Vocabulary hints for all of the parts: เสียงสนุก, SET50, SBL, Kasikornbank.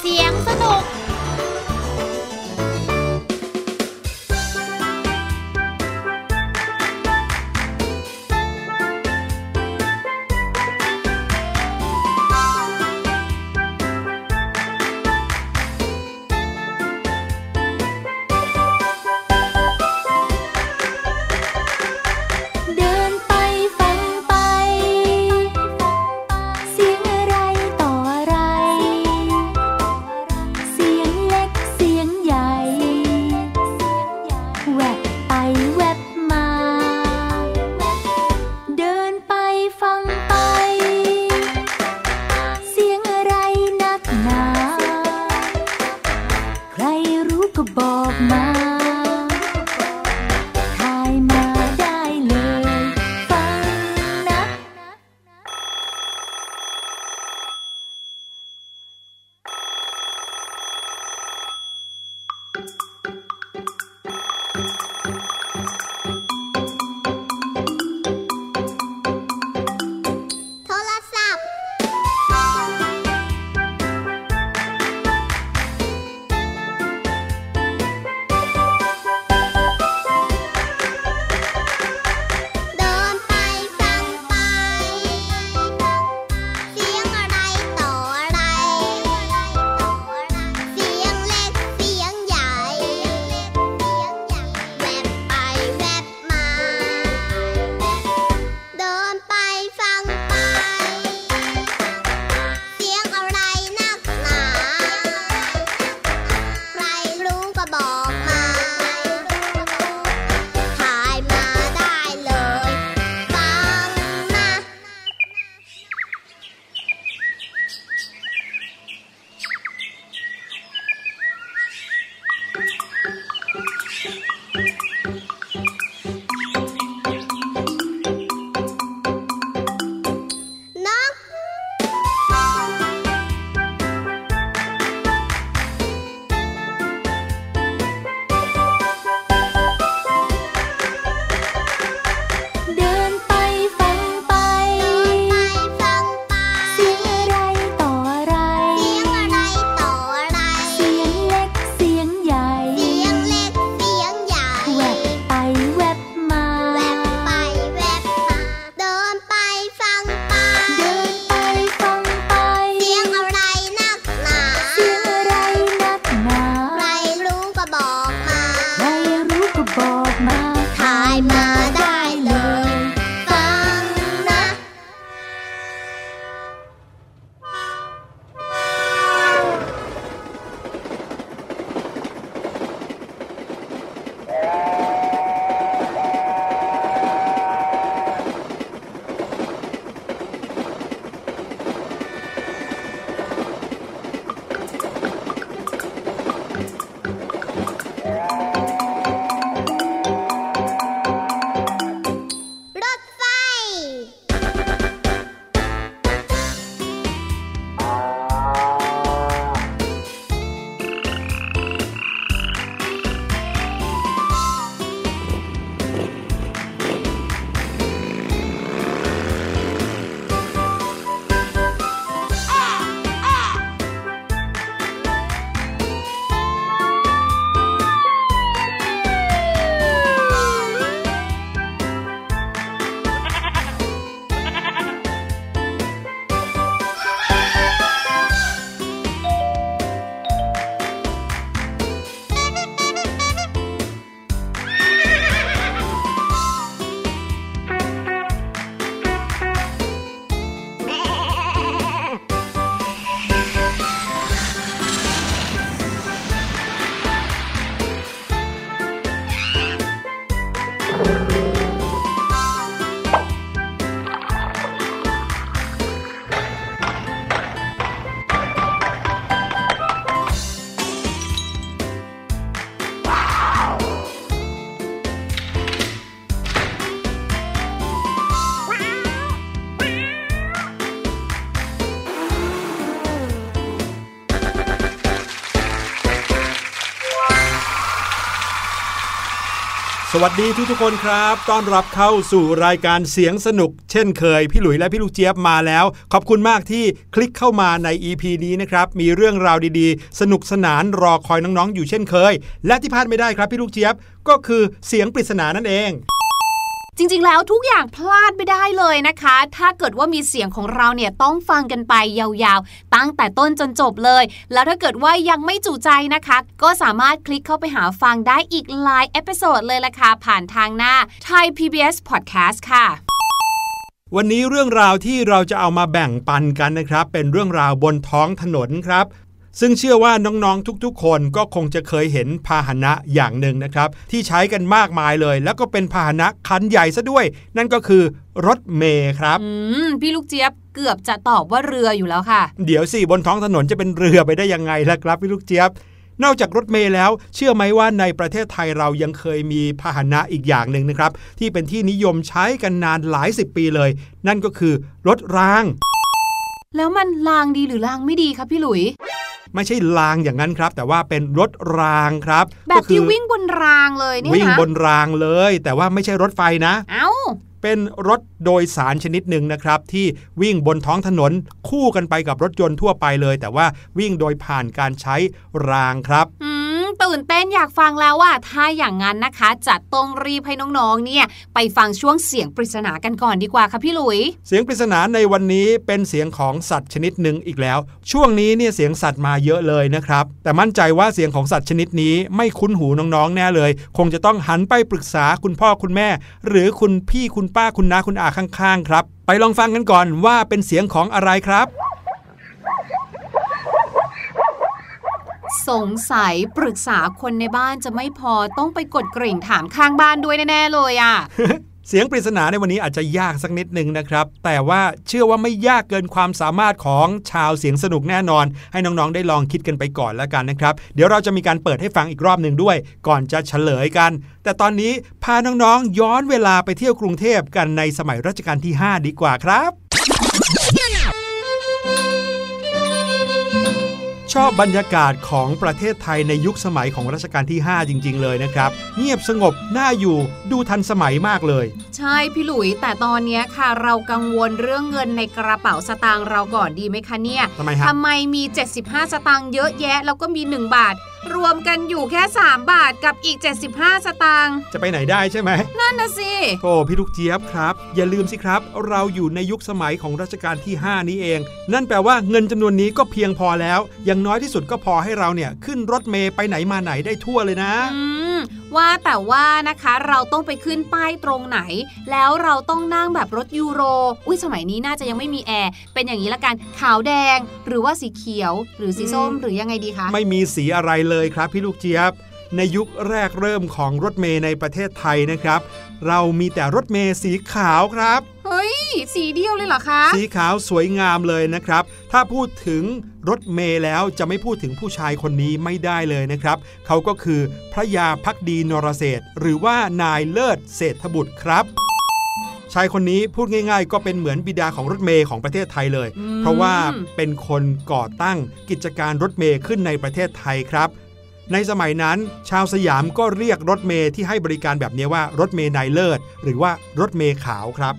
เสียงสนุก สวัสดีทุกคนครับต้อนรับเข้าสู่รายการเสียงสนุกเช่นเคยพี่หลุยและพี่ลูกเจี๊ยบมาแล้วขอบคุณมากที่คลิกเข้ามาใน EP นี้นะครับมีเรื่องราวดีๆสนุกสนานรอคอยน้องๆอยู่เช่นเคยและที่พลาดไม่ได้ครับพี่ลูกเจี๊ยบก็คือเสียงปริศนานั่นเองจริงๆแล้วทุกอย่างพลาดไม่ได้เลยนะคะถ้าเกิดว่ามีเสียงของเราเนี่ยต้องฟังกันไปยาวๆตั้งแต่ต้นจนจบเลยแล้วถ้าเกิดว่ายังไม่จุใจนะคะก็สามารถคลิกเข้าไปหาฟังได้อีกหลายเอพิโซดเลยล่ะค่ะผ่านทางหน้า Thai PBS Podcast ค่ะวันนี้เรื่องราวที่เราจะเอามาแบ่งปันกันนะครับเป็นเรื่องราวบนท้องถนนครับซึ่งเชื่อว่าน้องๆทุกๆคนก็คงจะเคยเห็นพาหนะอย่างหนึ่งนะครับที่ใช้กันมากมายเลยแล้วก็เป็นพาหนะคันใหญ่ซะด้วยนั่นก็คือรถเมล์ครับพี่ลูกเจี๊ยบเกือบจะตอบว่าเรืออยู่แล้วค่ะเดี๋ยวสิบนท้องถนนจะเป็นเรือไปได้ยังไงล่ะครับพี่ลูกเจี๊ยบนอกจากรถเมล์แล้วเชื่อไหมว่าในประเทศไทยเรายังเคยมีพาหนะอีกอย่างหนึ่งนะครับที่เป็นที่นิยมใช้กันนานหลายสิบปีเลยนั่นก็คือรถรางแล้วมันรางดีหรือรางไม่ดีครับพี่หลุยไม่ใช่รางอย่างนั้นครับแต่ว่าเป็นรถรางครับแบบที่วิ่งบนรางเลยเนี่ยนะวิ่งบนรางเลยแต่ว่าไม่ใช่รถไฟนะเป็นรถโดยสารชนิดหนึ่งนะครับที่วิ่งบนท้องถนนคู่กันไปกับรถยนต์ทั่วไปเลยแต่ว่าวิ่งโดยผ่านการใช้รางครับตื่นเต้นอยากฟังแล้วว่าถ้าอย่างนั้นนะคะจะต้องรีบให้น้องๆเนี่ยไปฟังช่วงเสียงปริศนากันก่อนดีกว่าค่ะพี่หลุยเสียงปริศนาในวันนี้เป็นเสียงของสัตว์ชนิดหนึ่งอีกแล้วช่วงนี้เนี่ยเสียงสัตว์มาเยอะเลยนะครับแต่มั่นใจว่าเสียงของสัตว์ชนิดนี้ไม่คุ้นหูน้องๆแน่เลยคงจะต้องหันไปปรึกษาคุณพ่อคุณแม่หรือคุณพี่คุณป้าคุณน้าคุณอาข้างๆครับไปลองฟังกันก่อนว่าเป็นเสียงของอะไรครับสงสัยปรึกษาคนในบ้านจะไม่พอต้องไปกดกริ่งถามข้างบ้านด้วยแน่ๆเลยอ่ะ เสียงปริศนาในวันนี้อาจจะยากสักนิดนึงนะครับแต่ว่าเชื่อว่าไม่ยากเกินความสามารถของชาวเสียงสนุกแน่นอนให้น้องๆได้ลองคิดกันไปก่อนแล้วกันนะครับเดี๋ยวเราจะมีการเปิดให้ฟังอีกรอบนึงด้วยก่อนจะเฉลยกันแต่ตอนนี้พาน้องๆย้อนเวลาไปเที่ยวกรุงเทพกันในสมัยรัชกาลที่5ดีกว่าครับชอบบรรยากาศของประเทศไทยในยุคสมัยของรัชกาลที่5จริงๆเลยนะครับเงียบสงบน่าอยู่ดูทันสมัยมากเลยใช่พี่หลุยแต่ตอนนี้ค่ะเรากังวลเรื่องเงินในกระเป๋าสตางค์เราก่อนดีไหมคะเนี่ยทำไมมี75สตางค์เยอะแยะแล้วก็มี1บาทรวมกันอยู่แค่3บาทกับอีก75สตางค์จะไปไหนได้ใช่ไหมนั่นนะสิโอ้พี่ลูกเจี๊ยบครับอย่าลืมสิครับเราอยู่ในยุคสมัยของรัชกาลที่5นี้เองนั่นแปลว่าเงินจำนวนนี้ก็เพียงพอแล้วอย่างน้อยที่สุดก็พอให้เราเนี่ยขึ้นรถเมล์ไปไหนมาไหนได้ทั่วเลยนะว่าแต่ว่านะคะเราต้องไปขึ้นป้ายตรงไหนแล้วเราต้องนั่งแบบรถยูโรสมัยนี้น่าจะยังไม่มีแอร์เป็นอย่างนี้ละกันขาวแดงหรือว่าสีเขียวหรือสีส้มหรือยังไงดีคะไม่มีสีอะไรเลยครับพี่ลูกเจี๊ยบในยุคแรกเริ่มของรถเมล์ในประเทศไทยนะครับเรามีแต่รถเมล์สีขาวครับเฮ้ยสีเดียวเลยเหรอคะสีขาวสวยงามเลยนะครับถ้าพูดถึงรถเมล์แล้วจะไม่พูดถึงผู้ชายคนนี้ไม่ได้เลยนะครับเขาก็คือพระยาภักดีนรเศรษฐ์หรือว่านายเลิศเศรษฐบุตรครับชายคนนี้พูดง่ายๆก็เป็นเหมือนบิดาของรถเมล์ของประเทศไทยเลยเพราะว่าเป็นคนก่อตั้งกิจการรถเมล์ขึ้นในประเทศไทยครับในสมัยนั้นชาวสยามก็เรียกรถเมล์ที่ให้บริการแบบนี้ว่ารถเมล์นายเลิศหรือว่ารถเมล์ขาวครับ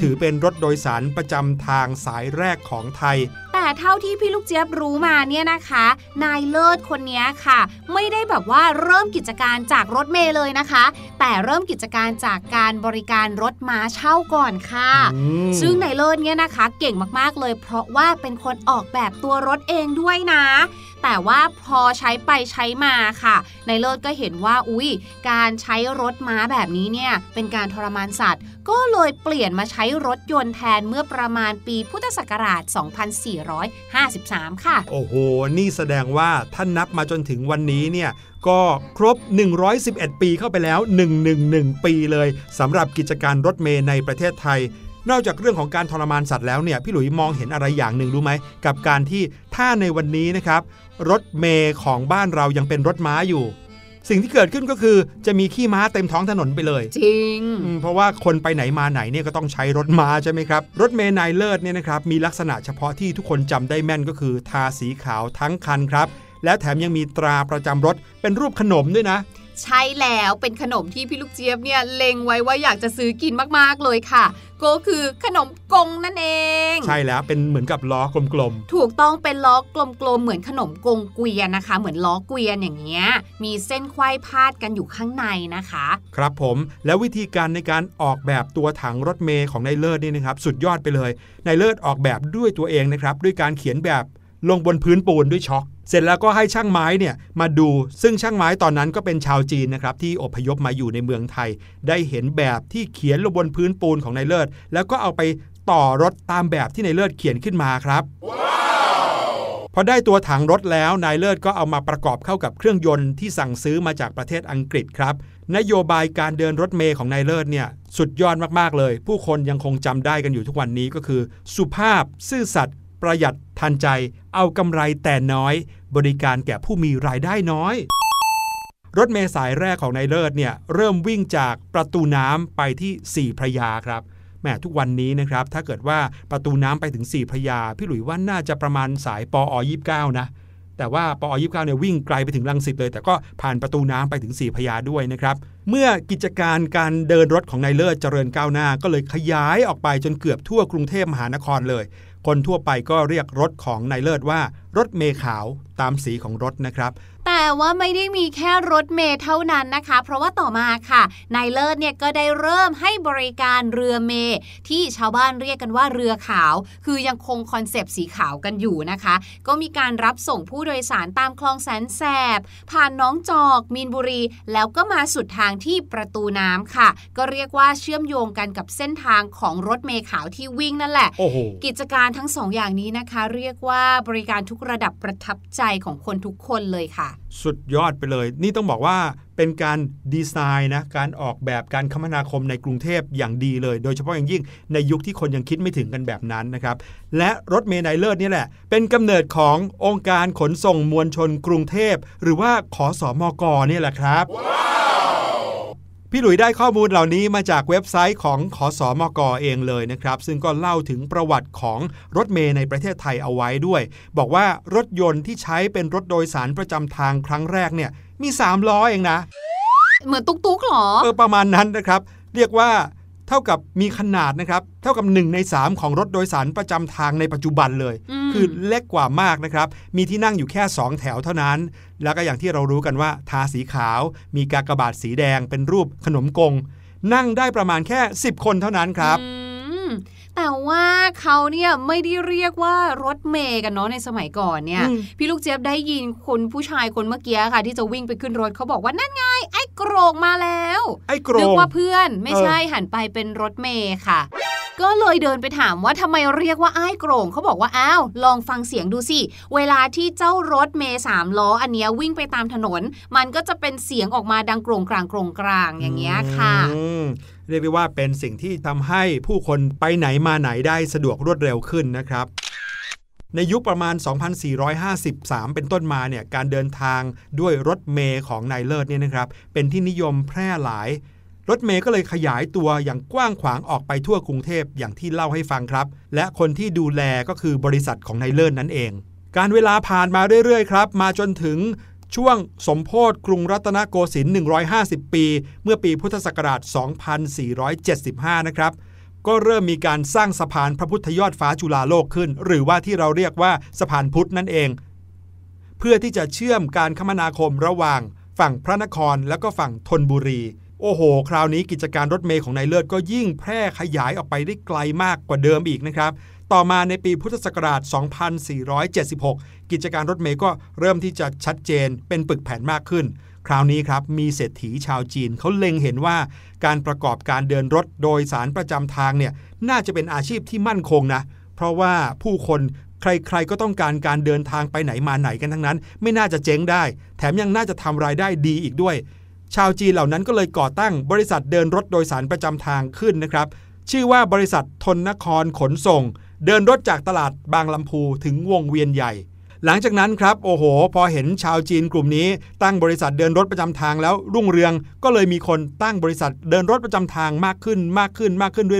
ถือเป็นรถโดยสารประจำทางสายแรกของไทยแต่เท่าที่พี่ลูกเจี๊ยบรู้มาเนี่ยนะคะนายเลิศคนนี้ค่ะไม่ได้แบบว่าเริ่มกิจการจากรถเมล์เลยนะคะแต่เริ่มกิจการจากการบริการรถม้าเช่าก่อนค่ะซึ่งนายเลิศเนี่ยนะคะเก่งมากๆเลยเพราะว่าเป็นคนออกแบบตัวรถเองด้วยนะแต่ว่าพอใช้ไปใช้มาค่ะนายเลิศก็เห็นว่าการใช้รถม้าแบบนี้เนี่ยเป็นการทรมานสัตว์ก็เลยเปลี่ยนมาใช้รถยนต์แทนเมื่อประมาณปีพุทธศักราช2453ค่ะโอ้โหนี่แสดงว่าถ้านับมาจนถึงวันนี้เนี่ยก็ครบ111ปีเข้าไปแล้ว111ปีเลยสำหรับกิจการรถเมล์ในประเทศไทยนอกจากเรื่องของการทรมานสัตว์แล้วเนี่ยพี่หลุยมองเห็นอะไรอย่างหนึ่งรู้ไหมกับการที่ถ้าในวันนี้นะครับรถเมล์ของบ้านเรายังเป็นรถม้าอยู่สิ่งที่เกิดขึ้นก็คือจะมีขี้ม้าเต็มท้องถนนไปเลยจริงเพราะว่าคนไปไหนมาไหนเนี่ยก็ต้องใช้รถม้าใช่ไหมครับรถเมล์นายเลิศเนี่ยนะครับมีลักษณะเฉพาะที่ทุกคนจำได้แม่นก็คือทาสีขาวทั้งคันครับและแถมยังมีตราประจำรถเป็นรูปขนมด้วยนะ ใช่แล้วเป็นขนมที่พี่ลูกเจี๊ยบเนี่ยเล็งไว้ว่าอยากจะซื้อกินมากๆเลยค่ะก็คือขนมกงนั่นเองใช่แล้วเป็นเหมือนกับล้อกลมๆถูกต้องเป็นล้อกลมๆเหมือนขนมกงเกวียนนะคะเหมือนล้อเกวียนอย่างเงี้ยมีเส้นไขว้พาดกันอยู่ข้างในนะคะครับผมแล้ววิธีการในการออกแบบตัวถังรถเมล์ของนายเลิศนี่นะครับสุดยอดไปเลยนายเลิศออกแบบด้วยตัวเองนะครับด้วยการเขียนแบบลงบนพื้นปูนด้วยช็อกเสร็จแล้วก็ให้ช่างไม้เนี่ยมาดูซึ่งช่างไม้ตอนนั้นก็เป็นชาวจีนนะครับที่อพยพมาอยู่ในเมืองไทยได้เห็นแบบที่เขียนลงบนพื้นปูนของนายเลิศแล้วก็เอาไปต่อรถตามแบบที่นายเลิศเขียนขึ้นมาครับ wow. พอได้ตัวถังรถแล้วนายเลิศก็เอามาประกอบเข้ากับเครื่องยนต์ที่สั่งซื้อมาจากประเทศอังกฤษครับนโยบายการเดินรถเมล์ของนายเลิศเนี่ยสุดยอดมากๆเลยผู้คนยังคงจำได้กันอยู่ทุกวันนี้ก็คือสุภาพซื่อสัตย์ประหยัดทันใจเอากำไรแต่น้อยบริการแก่ผู้มีรายได้น้อยรถเมล์สายแรกของนายเลิศเนี่ยเริ่มวิ่งจากประตูน้ำไปที่สี่พระยาครับแม้ทุกวันนี้นะครับถ้าเกิดว่าประตูน้ำไปถึงสี่พระยาพี่หลุยว่าน่าจะประมาณสายปอ29นะแต่ว่าปอ29เนี่ยวิ่งไกลไปถึงรังสิตเลยแต่ก็ผ่านประตูน้ำไปถึงสี่พระยาด้วยนะครับเมื่อกิจการการเดินรถของนายเลิศเจริญก้าวหน้าก็เลยขยายออกไปจนเกือบทั่วกรุงเทพมหานครเลยคนทั่วไปก็เรียกรถของนายเลิศว่ารถเมล์ขาวตามสีของรถนะครับแต่ว่าไม่ได้มีแค่รถเมล์เท่านั้นนะคะเพราะว่าต่อมาค่ะนายเลิศเนี่ยก็ได้เริ่มให้บริการเรือเมล์ที่ชาวบ้านเรียกกันว่าเรือขาวคือยังคงคอนเซปต์สีขาวกันอยู่นะคะก็มีการรับส่งผู้โดยสารตามคลองแสนแสบผ่านหนองจอกมีนบุรีแล้วก็มาสุดทางที่ประตูน้ำค่ะก็เรียกว่าเชื่อมโยงกันกับเส้นทางของรถเมล์ขาวที่วิ่งนั่นแหละ กิจการทั้งสองอย่างนี้นะคะเรียกว่าบริการทุกระดับประทับใจของคนทุกคนเลยค่ะสุดยอดไปเลยนี่ต้องบอกว่าเป็นการดีไซน์นะการออกแบบการคมนาคมในกรุงเทพอย่างดีเลยโดยเฉพาะอย่างยิ่งในยุคที่คนยังคิดไม่ถึงกันแบบนั้นนะครับและรถเมล์นายเลิศนี่แหละเป็นกำเนิดขององค์การขนส่งมวลชนกรุงเทพหรือว่าขสมก.นี่แหละครับ พี่หลุยได้ข้อมูลเหล่านี้มาจากเว็บไซต์ของขสมก.เองเลยนะครับซึ่งก็เล่าถึงประวัติของรถเมล์ในประเทศไทยเอาไว้ด้วยบอกว่ารถยนต์ที่ใช้เป็นรถโดยสารประจำทางครั้งแรกเนี่ยมี3ล้อเองนะเหมือนตุ๊กๆหรอประมาณนั้นนะครับเรียกว่าเท่ากับมีขนาดนะครับเท่ากับ1ใน3ของรถโดยสารประจำทางในปัจจุบันเลยคือเล็กกว่ามากนะครับมีที่นั่งอยู่แค่2แถวเท่านั้นแล้วก็อย่างที่เรารู้กันว่าทาสีขาวมีกากบาทสีแดงเป็นรูปขนมกงนั่งได้ประมาณแค่10คนเท่านั้นครับแต่ว่าเขาเนี่ยไม่ได้เรียกว่ารถเมล์กันเนาะในสมัยก่อนเนี่ยพี่ลูกเจี๊ยบได้ยินคนผู้ชายคนเมื่อกี้ค่ะที่จะวิ่งไปขึ้นรถเขาบอกว่านั่นไงไอ้โกรงมาแล้วไอ้โกรงนึกว่าเพื่อนไม่ใช่หันไปเป็นรถเมล์ค่ะก็เลยเดินไปถามว่าทำไมเรียกว่าไอ้โกรงเขาบอกว่าอ้าวลองฟังเสียงดูสิเวลาที่เจ้ารถเมล์3ล้ออันเนี้ยวิ่งไปตามถนนมันก็จะเป็นเสียงออกมาดังโกรงกลางโกรงกลางอย่างเงี้ยค่ะเรียกได้ว่าเป็นสิ่งที่ทำให้ผู้คนไปไหนมาไหนได้สะดวกรวดเร็วขึ้นนะครับในยุคประมาณ 2453 เป็นต้นมาเนี่ยการเดินทางด้วยรถเมล์ของนายเลิศเนี่ยนะครับเป็นที่นิยมแพร่หลายรถเมล์ก็เลยขยายตัวอย่างกว้างขวางออกไปทั่วกรุงเทพอย่างที่เล่าให้ฟังครับและคนที่ดูแลก็คือบริษัทของนายเลิศนั่นเองการเวลาผ่านมาเรื่อยๆครับมาจนถึงช่วงสมโพธิกรุงรัตนโกสินทร์150ปีเมื่อปีพุทธศักราช2475นะครับก็เริ่มมีการสร้างสะพานพระพุทธยอดฟ้าจุฬาโลกขึ้นหรือว่าที่เราเรียกว่าสะพานพุทธนั่นเองเพื่อที่จะเชื่อมการคมนาคมระหว่างฝั่งพระนครแล้วก็ฝั่งธนบุรีโอ้โหคราวนี้กิจการรถเมล์ของนายเลิศก็ยิ่งแพร่ขยายออกไปได้ไกลมากกว่าเดิมอีกนะครับต่อมาในปีพุทธศักราช2476กิจการรถเมล์ก็เริ่มที่จะชัดเจนเป็นปึกแผ่นมากขึ้นคราวนี้ครับมีเศรษฐีชาวจีนเขาเล็งเห็นว่าการประกอบการเดินรถโดยสารประจำทางเนี่ยน่าจะเป็นอาชีพที่มั่นคงนะเพราะว่าผู้คนใครๆก็ต้องการการเดินทางไปไหนมาไหนกันทั้งนั้นไม่น่าจะเจ๊งได้แถมยังน่าจะทำรายได้ดีอีกด้วยชาวจีนเหล่านั้นก็เลยก่อตั้งบริษัทเดินรถโดยสารประจำทางขึ้นนะครับชื่อว่าบริษัทธนนครขนส่งเดินรถจากตลาดบางลำพูถึงวงเวียนใหญ่หลังจากนั้นครับโอ้โหพอเห็นชาวจีนกลุ่มนี้ตั้งบริษัทเดินรถประจำทางแล้วรุ่งเรืองก็เลยมีคนตั้งบริษัทเดินรถประจำทางมากขึ้น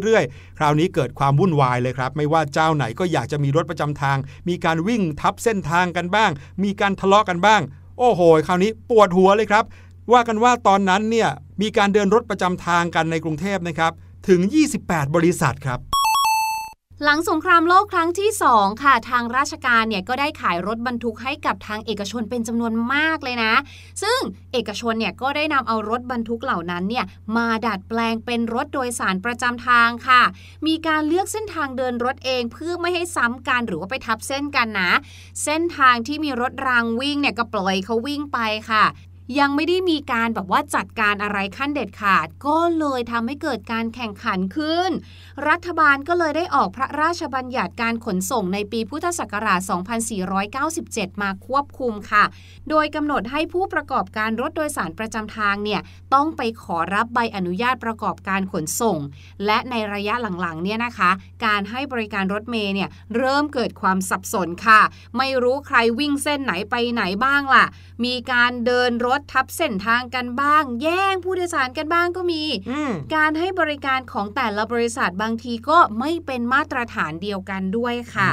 เรื่อยๆคราวนี้เกิดความวุ่นวายเลยครับไม่ว่าเจ้าไหนก็อยากจะมีรถประจำทางมีการวิ่งทับเส้นทางกันบ้างมีการทะเลาะกันบ้างโอ้โหคราวนี้ปวดหัวเลยครับ ว่ากันว่าตอนนั้นเนี่ยมีการเดินรถประจำทางกันในกรุงเทพนะครับถึง28บริษัทครับหลังสงครามโลกครั้งที่2ค่ะทางราชการเนี่ยก็ได้ขายรถบรรทุกให้กับทางเอกชนเป็นจำนวนมากเลยนะซึ่งเอกชนเนี่ยก็ได้นำเอารถบรรทุกเหล่านั้นเนี่ยมาดัดแปลงเป็นรถโดยสารประจำทางค่ะมีการเลือกเส้นทางเดินรถเองเพื่อไม่ให้ซ้ำกันหรือว่าไปทับเส้นกันนะเส้นทางที่มีรถรางวิ่งเนี่ยก็ปล่อยเขาวิ่งไปค่ะยังไม่ได้มีการแบบว่าจัดการอะไรขั้นเด็ดขาดก็เลยทำให้เกิดการแข่งขันขึ้นรัฐบาลก็เลยได้ออกพระราชบัญญัติการขนส่งในปีพุทธศักราช 2497 มาควบคุมค่ะโดยกำหนดให้ผู้ประกอบการรถโดยสารประจำทางเนี่ยต้องไปขอรับใบอนุญาตประกอบการขนส่งและในระยะหลังๆเนี่ยนะคะการให้บริการรถเมล์เนี่ยเริ่มเกิดความสับสนค่ะไม่รู้ใครวิ่งเส้นไหนไปไหนบ้างล่ะมีการเดินรถทับเส้นทางกันบ้างแย่งผู้โดยสารกันบ้างก็มีการให้บริการของแต่ละบริษัทบางทีก็ไม่เป็นมาตรฐานเดียวกันด้วยค่ะ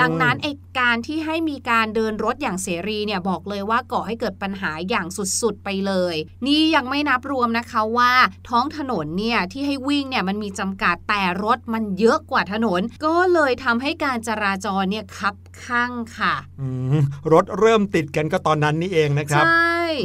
ดังนั้นไอ้การที่ให้มีการเดินรถอย่างเสรีเนี่ยบอกเลยว่าก่อให้เกิดปัญหาอย่างสุดๆไปเลยนี่ยังไม่นับรวมนะคะว่าท้องถนนเนี่ยที่ให้วิ่งเนี่ยมันมีจำกัดแต่รถมันเยอะกว่าถนนก็เลยทำให้การจราจรเนี่ยคับข้างค่ะรถเริ่มติดกันก็ตอนนั้นนี่เองนะครับ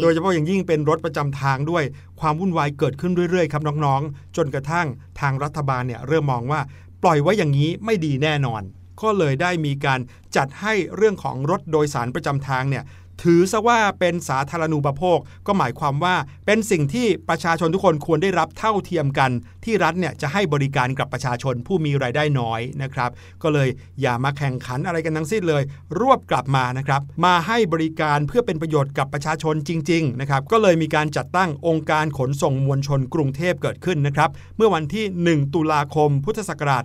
โดยเฉพาะอย่างยิ่งเป็นรถประจำทางด้วยความวุ่นวายเกิดขึ้นเรื่อยๆครับน้องๆจนกระทั่งทางรัฐบาลเนี่ยเริ่มมองว่าปล่อยไว้อย่างนี้ไม่ดีแน่นอนก็เลยได้มีการจัดให้เรื่องของรถโดยสารประจำทางเนี่ยถือซะว่าเป็นสาธารณูปโภคก็หมายความว่าเป็นสิ่งที่ประชาชนทุกคนควรได้รับเท่าเทียมกันที่รัฐเนี่ยจะให้บริการกับประชาชนผู้มีรายได้น้อยนะครับก็เลยอย่ามาแข่งขันอะไรกันทั้งสิ้นเลยรวบกลับมานะครับมาให้บริการเพื่อเป็นประโยชน์กับประชาชนจริงๆนะครับก็เลยมีการจัดตั้งองค์การขนส่งมวลชนกรุงเทพเกิดขึ้นนะครับเมื่อวันที่1ตุลาคมพุทธศักราช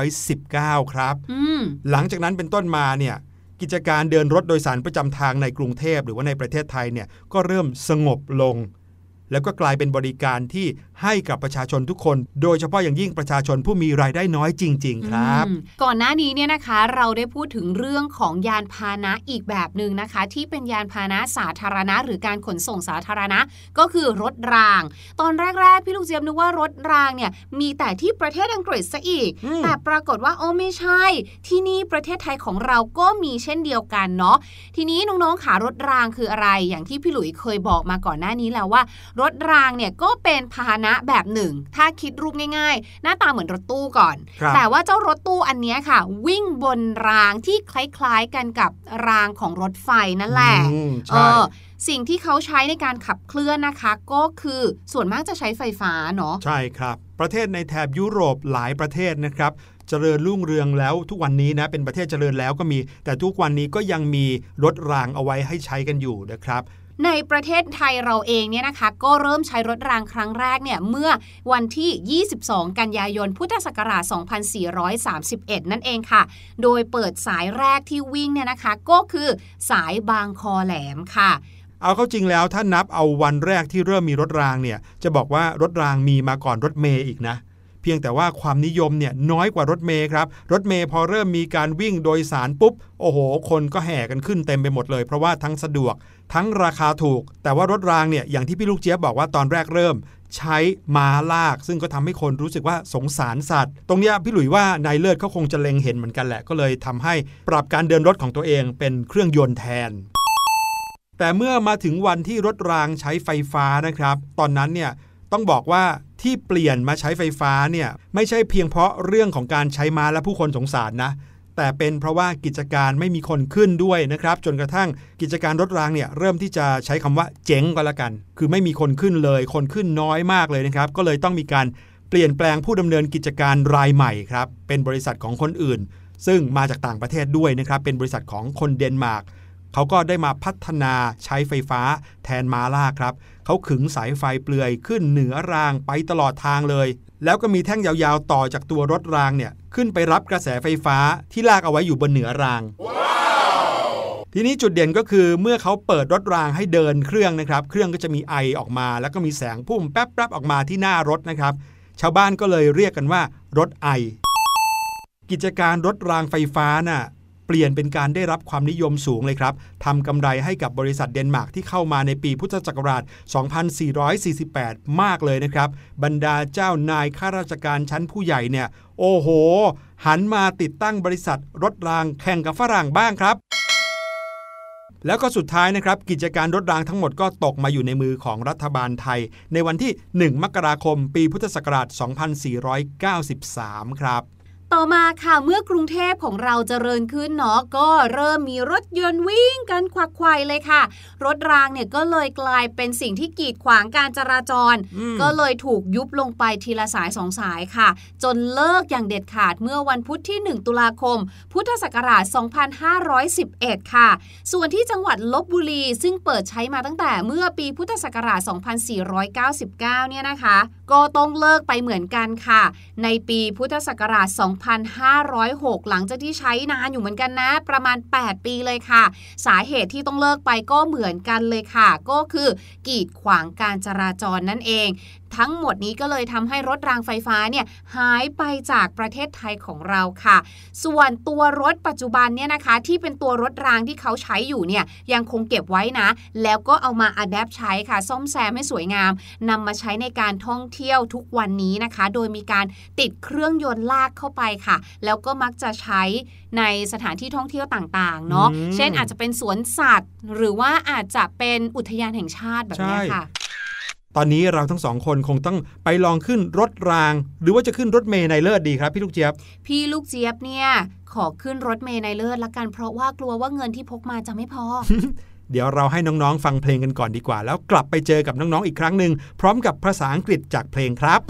2519ครับหลังจากนั้นเป็นต้นมาเนี่ยกิจการเดินรถโดยสารประจำทางในกรุงเทพหรือว่าในประเทศไทยเนี่ยก็เริ่มสงบลงแล้วก็กลายเป็นบริการที่ให้กับประชาชนทุกคนโดยเฉพาะอย่างยิ่งประชาชนผู้มีรายได้น้อยจริงๆครับก่อนหน้านี้เนี่ยนะคะเราได้พูดถึงเรื่องของยานพาหนะอีกแบบหนึ่งนะคะที่เป็นยานพาหนะสาธารณะหรือการขนส่งสาธารณะก็คือรถรางตอนแรกๆพี่ลูกเจี๊ยบนึกว่ารถรางเนี่ยมีแต่ที่ประเทศอังกฤษซะอีกแต่ปรากฏว่าโอ้ไม่ใช่ที่นี่ประเทศไทยของเราก็มีเช่นเดียวกันเนาะทีนี้น้องๆขารถรางคืออะไรอย่างที่พี่หลุยเคยบอกมาก่อนหน้านี้แล้วว่ารถรางเนี่ยก็เป็นพาหนะแบบหนึ่งถ้าคิดรูปง่ายๆหน้าตาเหมือนรถตู้ก่อนแต่ว่าเจ้ารถตู้อันนี้ค่ะวิ่งบนรางที่คล้ายๆกันกับรางของรถไฟนั่นแหละสิ่งที่เขาใช้ในการขับเคลื่อนนะคะก็คือส่วนมากจะใช้ไฟฟ้าเนาะใช่ครับประเทศในแถบยุโรปหลายประเทศนะครับเจริญรุ่งเรืองแล้วทุกวันนี้นะเป็นประเทศเจริญแล้วก็มีแต่ทุกวันนี้ก็ยังมีรถรางเอาไว้ให้ใช้กันอยู่นะครับในประเทศไทยเราเองเนี่ยนะคะก็เริ่มใช้รถรางครั้งแรกเนี่ยเมื่อวันที่22กันยายนพุทธศักราช2431นั่นเองค่ะโดยเปิดสายแรกที่วิ่งเนี่ยนะคะก็คือสายบางคอแหลมค่ะเอาเข้าจริงแล้วถ้านับเอาวันแรกที่เริ่มมีรถรางเนี่ยจะบอกว่ารถรางมีมาก่อนรถเมล์อีกนะเพียงแต่ว่าความนิยมเนี่ยน้อยกว่ารถเมล์ครับรถเมล์พอเริ่มมีการวิ่งโดยสารปุ๊บโอ้โหคนก็แห่กันขึ้นเต็มไปหมดเลยเพราะว่าทั้งสะดวกทั้งราคาถูกแต่ว่ารถรางเนี่ยอย่างที่พี่ลูกเจี๊ยบบอกว่าตอนแรกเริ่มใช้ม้าลากซึ่งก็ทำให้คนรู้สึกว่าสงสารสัตว์ตรงนี้พี่หลุยว่านายเลิศเขาคงจะเล็งเห็นเหมือนกันแหละก็เลยทำให้ปรับการเดินรถของตัวเองเป็นเครื่องยนต์แทนแต่เมื่อมาถึงวันที่รถรางใช้ไฟฟ้านะครับตอนนั้นเนี่ยต้องบอกว่าที่เปลี่ยนมาใช้ไฟฟ้าเนี่ยไม่ใช่เพียงเพราะเรื่องของการใช้ม้าและผู้คนสงสารนะแต่เป็นเพราะว่ากิจการไม่มีคนขึ้นด้วยนะครับจนกระทั่งกิจการรถรางเนี่ยเริ่มที่จะใช้คำว่าเจ๊งก็แล้วกันคือไม่มีคนขึ้นเลยคนขึ้นน้อยมากเลยนะครับก็เลยต้องมีการเปลี่ยนแปลงผู้ดำเนินกิจการรายใหม่ครับเป็นบริษัทของคนอื่นซึ่งมาจากต่างประเทศด้วยนะครับเป็นบริษัทของคนเดนมาร์กเขาก็ได้มาพัฒนาใช้ไฟฟ้าแทนม้าลากครับเขาขึงสายไฟเปลือยขึ้นเหนือรางไปตลอดทางเลยแล้วก็มีแท่งยาวๆต่อจากตัวรถรางเนี่ยขึ้นไปรับกระแสไฟฟ้าที่ลากเอาไว้อยู่บนเหนือราง wow. ทีนี้จุดเด่นก็คือเมื่อเขาเปิดรถรางให้เดินเครื่องนะครับเครื่องก็จะมีไอออกมาแล้วก็มีแสงพุ่มแป๊บๆออกมาที่หน้ารถนะครับชาวบ้านก็เลยเรียกกันว่ารถไอกิจการรถรางไฟฟ้าน่ะเป ปลี่ยนเป็นการได้รับความนิยมสูงเลยครับทำกำไรให้กับบริษัทเดนมาร์กที่เข้ามาในปีพุทธศักราช 2448 มากเลยนะครับบรรดาเจ้านายข้าราชการชั้นผู้ใหญ่เนี่ยโอ้โหหันมาติดตั้งบริษัทรถรางแข่งกับฝรั่งบ้างครับแล้วก็สุดท้ายนะครับกิจการรถรางทั้งหมดก็ตกมาอยู่ในมือของรัฐบาลไทยในวันที่1มกราคมปีพุทธศักราช 2493 ครับต่อมาค่ะเมื่อกรุงเทพของเราเจริญขึ้นเนาะก็เริ่มมีรถยนต์วิ่งกันขวักไขว่เลยค่ะรถรางเนี่ยก็เลยกลายเป็นสิ่งที่กีดขวางการจราจรก็เลยถูกยุบลงไปทีละสายสองสายค่ะจนเลิกอย่างเด็ดขาดเมื่อวันพุธที่1ตุลาคมพุทธศักราช2511ค่ะส่วนที่จังหวัดลพบุรีซึ่งเปิดใช้มาตั้งแต่เมื่อปีพุทธศักราช2499เนี่ยนะคะก็ต้องเลิกไปเหมือนกันค่ะในปีพุทธศักราช2506หลังจากที่ใช้นานอยู่เหมือนกันนะประมาณ8ปีเลยค่ะสาเหตุที่ต้องเลิกไปก็เหมือนกันเลยค่ะก็คือกีดขวางการจราจรนั่นเองทั้งหมดนี้ก็เลยทำให้รถรางไฟฟ้าเนี่ยหายไปจากประเทศไทยของเราค่ะส่วนตัวรถปัจจุบันเนี่ยนะคะที่เป็นตัวรถรางที่เขาใช้อยู่เนี่ยยังคงเก็บไว้นะแล้วก็เอามาอัดแอปใช้ค่ะซ่อมแซมให้สวยงามนำมาใช้ในการท่องเที่ยวทุกวันนี้นะคะโดยมีการติดเครื่องยนต์ลากเข้าไปค่ะแล้วก็มักจะใช้ในสถานที่ท่องเที่ยวต่างๆเนาะเช่นอาจจะเป็นสวนสัตว์หรือว่าอาจจะเป็นอุทยานแห่งชาติแบบนี้ค่ะตอนนี้เราทั้งสองคนคงต้องไปลองขึ้นรถรางหรือว่าจะขึ้นรถเมล์นายเลิศดีครับพี่ลูกเจี๊ยบเนี่ยขอขึ้นรถเมล์นายเลิศละกันเพราะว่ากลัวว่าเงินที่พกมาจะไม่พอ เดี๋ยวเราให้น้องๆฟังเพลงกันก่อนดีกว่าแล้วกลับไปเจอกับน้องๆอีกครั้งนึงพร้อมกับภาษาอังกฤษจากเพลงครับ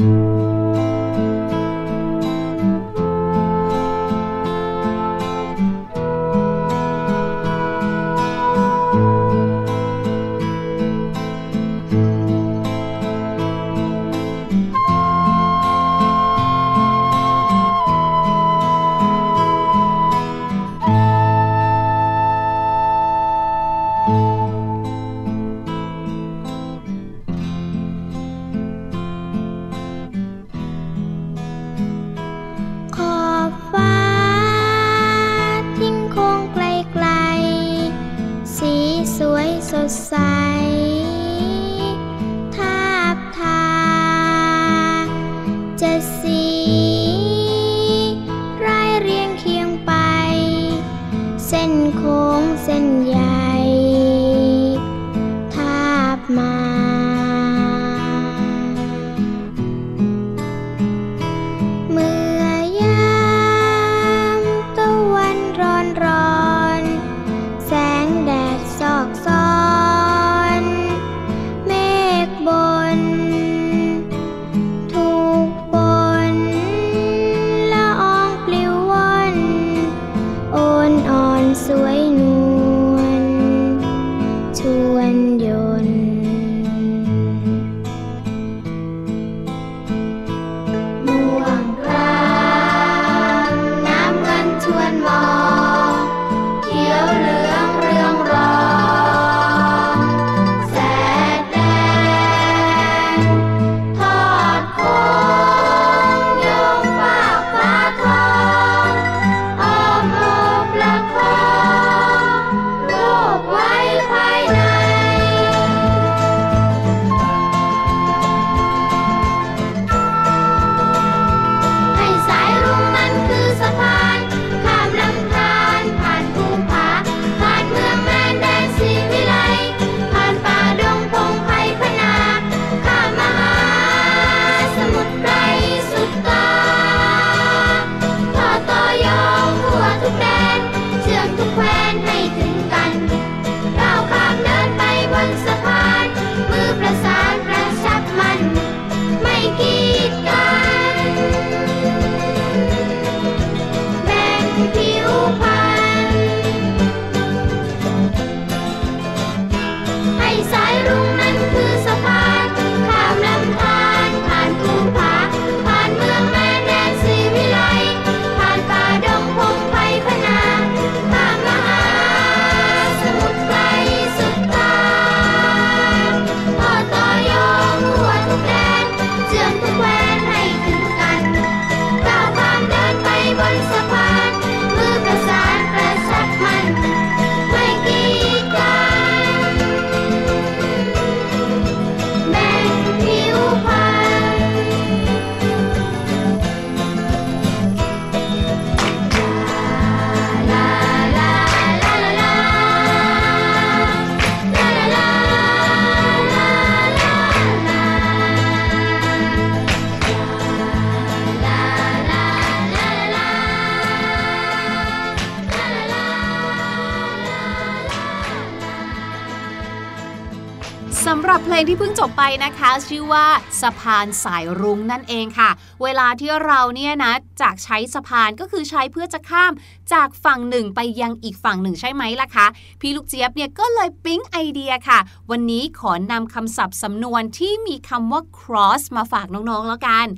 บน งที่เพิ่งจบไปนะคะชื่อว่าสะพานสายรุ้งนั่นเองค่ะเวลาที่เราเนี่ยนะจากใช้สะพานก็คือใช้เพื่อจะข้ามจากฝั่งหนึ่งไปยังอีกฝั่งหนึ่งใช่ไหมล่ะคะพี่ลูกเจี๊ยบเนี่ยก็เลยปิ๊งไอเดียค่ะวันนี้ขอนำคำศัพท์สำนวนที่มีคำว่า cross มาฝากน้องๆแล้วกัน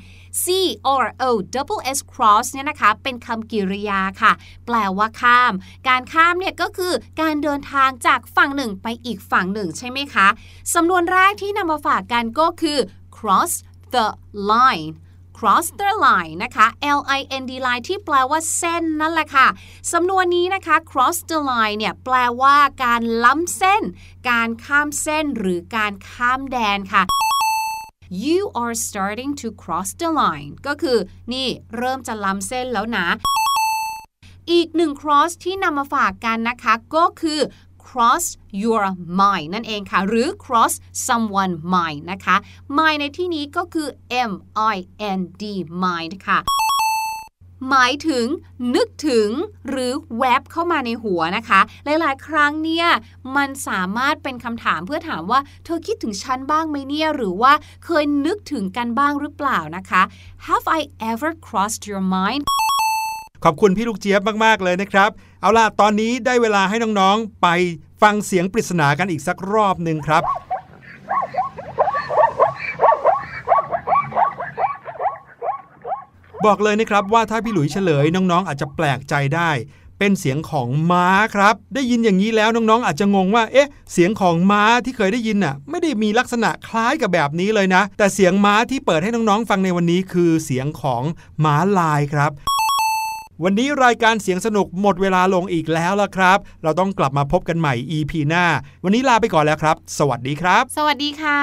cross cross เนี่ยนะคะเป็นคำกริยาค่ะแปลว่าข้ามการข้ามเนี่ยก็คือการเดินทางจากฝั่งหนึ่งไปอีกฝั่งหนึ่งใช่ไหมคะสำนวนแรกที่นำมาฝากกันก็คือ cross the line cross the line นะคะ LIND line ที่แปลว่าเส้นนั่นแหละค่ะสำนวนนี้นะคะ cross the line เนี่ยแปลว่าการล้ำเส้นการข้ามเส้นหรือการข้ามแดนค่ะYou are starting to cross the line ก็คือนี่เริ่มจะล้ำเส้นแล้วนะอีกหนึ่ง cross ที่นำมาฝากกันนะคะก็คือ cross your mind นั่นเองค่ะหรือ cross someone mind นะคะ mind ในที่นี้ก็คือ mind mind ค่ะหมายถึงนึกถึงหรือแวบเข้ามาในหัวนะคะหลายๆครั้งเนี่ยมันสามารถเป็นคำถามเพื่อถามว่าเธอคิดถึงฉันบ้างไหมเนี่ยหรือว่าเคยนึกถึงกันบ้างหรือเปล่านะคะ Have I ever crossed your mind ขอบคุณพี่ลูกเจี๊ยบมากๆเลยนะครับเอาล่ะตอนนี้ได้เวลาให้น้องๆไปฟังเสียงปริศนากันอีกสักรอบนึงครับบอกเลยนะครับว่าถ้าพี่หลุยเฉลยน้องๆอาจจะแปลกใจได้เป็นเสียงของม้าครับได้ยินอย่างนี้แล้วน้องๆอาจจะงงว่าเอ๊ะเสียงของม้าที่เคยได้ยินน่ะไม่ได้มีลักษณะคล้ายกับแบบนี้เลยนะแต่เสียงม้าที่เปิดให้น้องๆฟังในวันนี้คือเสียงของม้าลายครับวันนี้รายการเสียงสนุกหมดเวลาลงอีกแล้วล่ะครับเราต้องกลับมาพบกันใหม่ EP หน้าวันนี้ลาไปก่อนแล้วครับสวัสดีครับสวัสดีค่ะ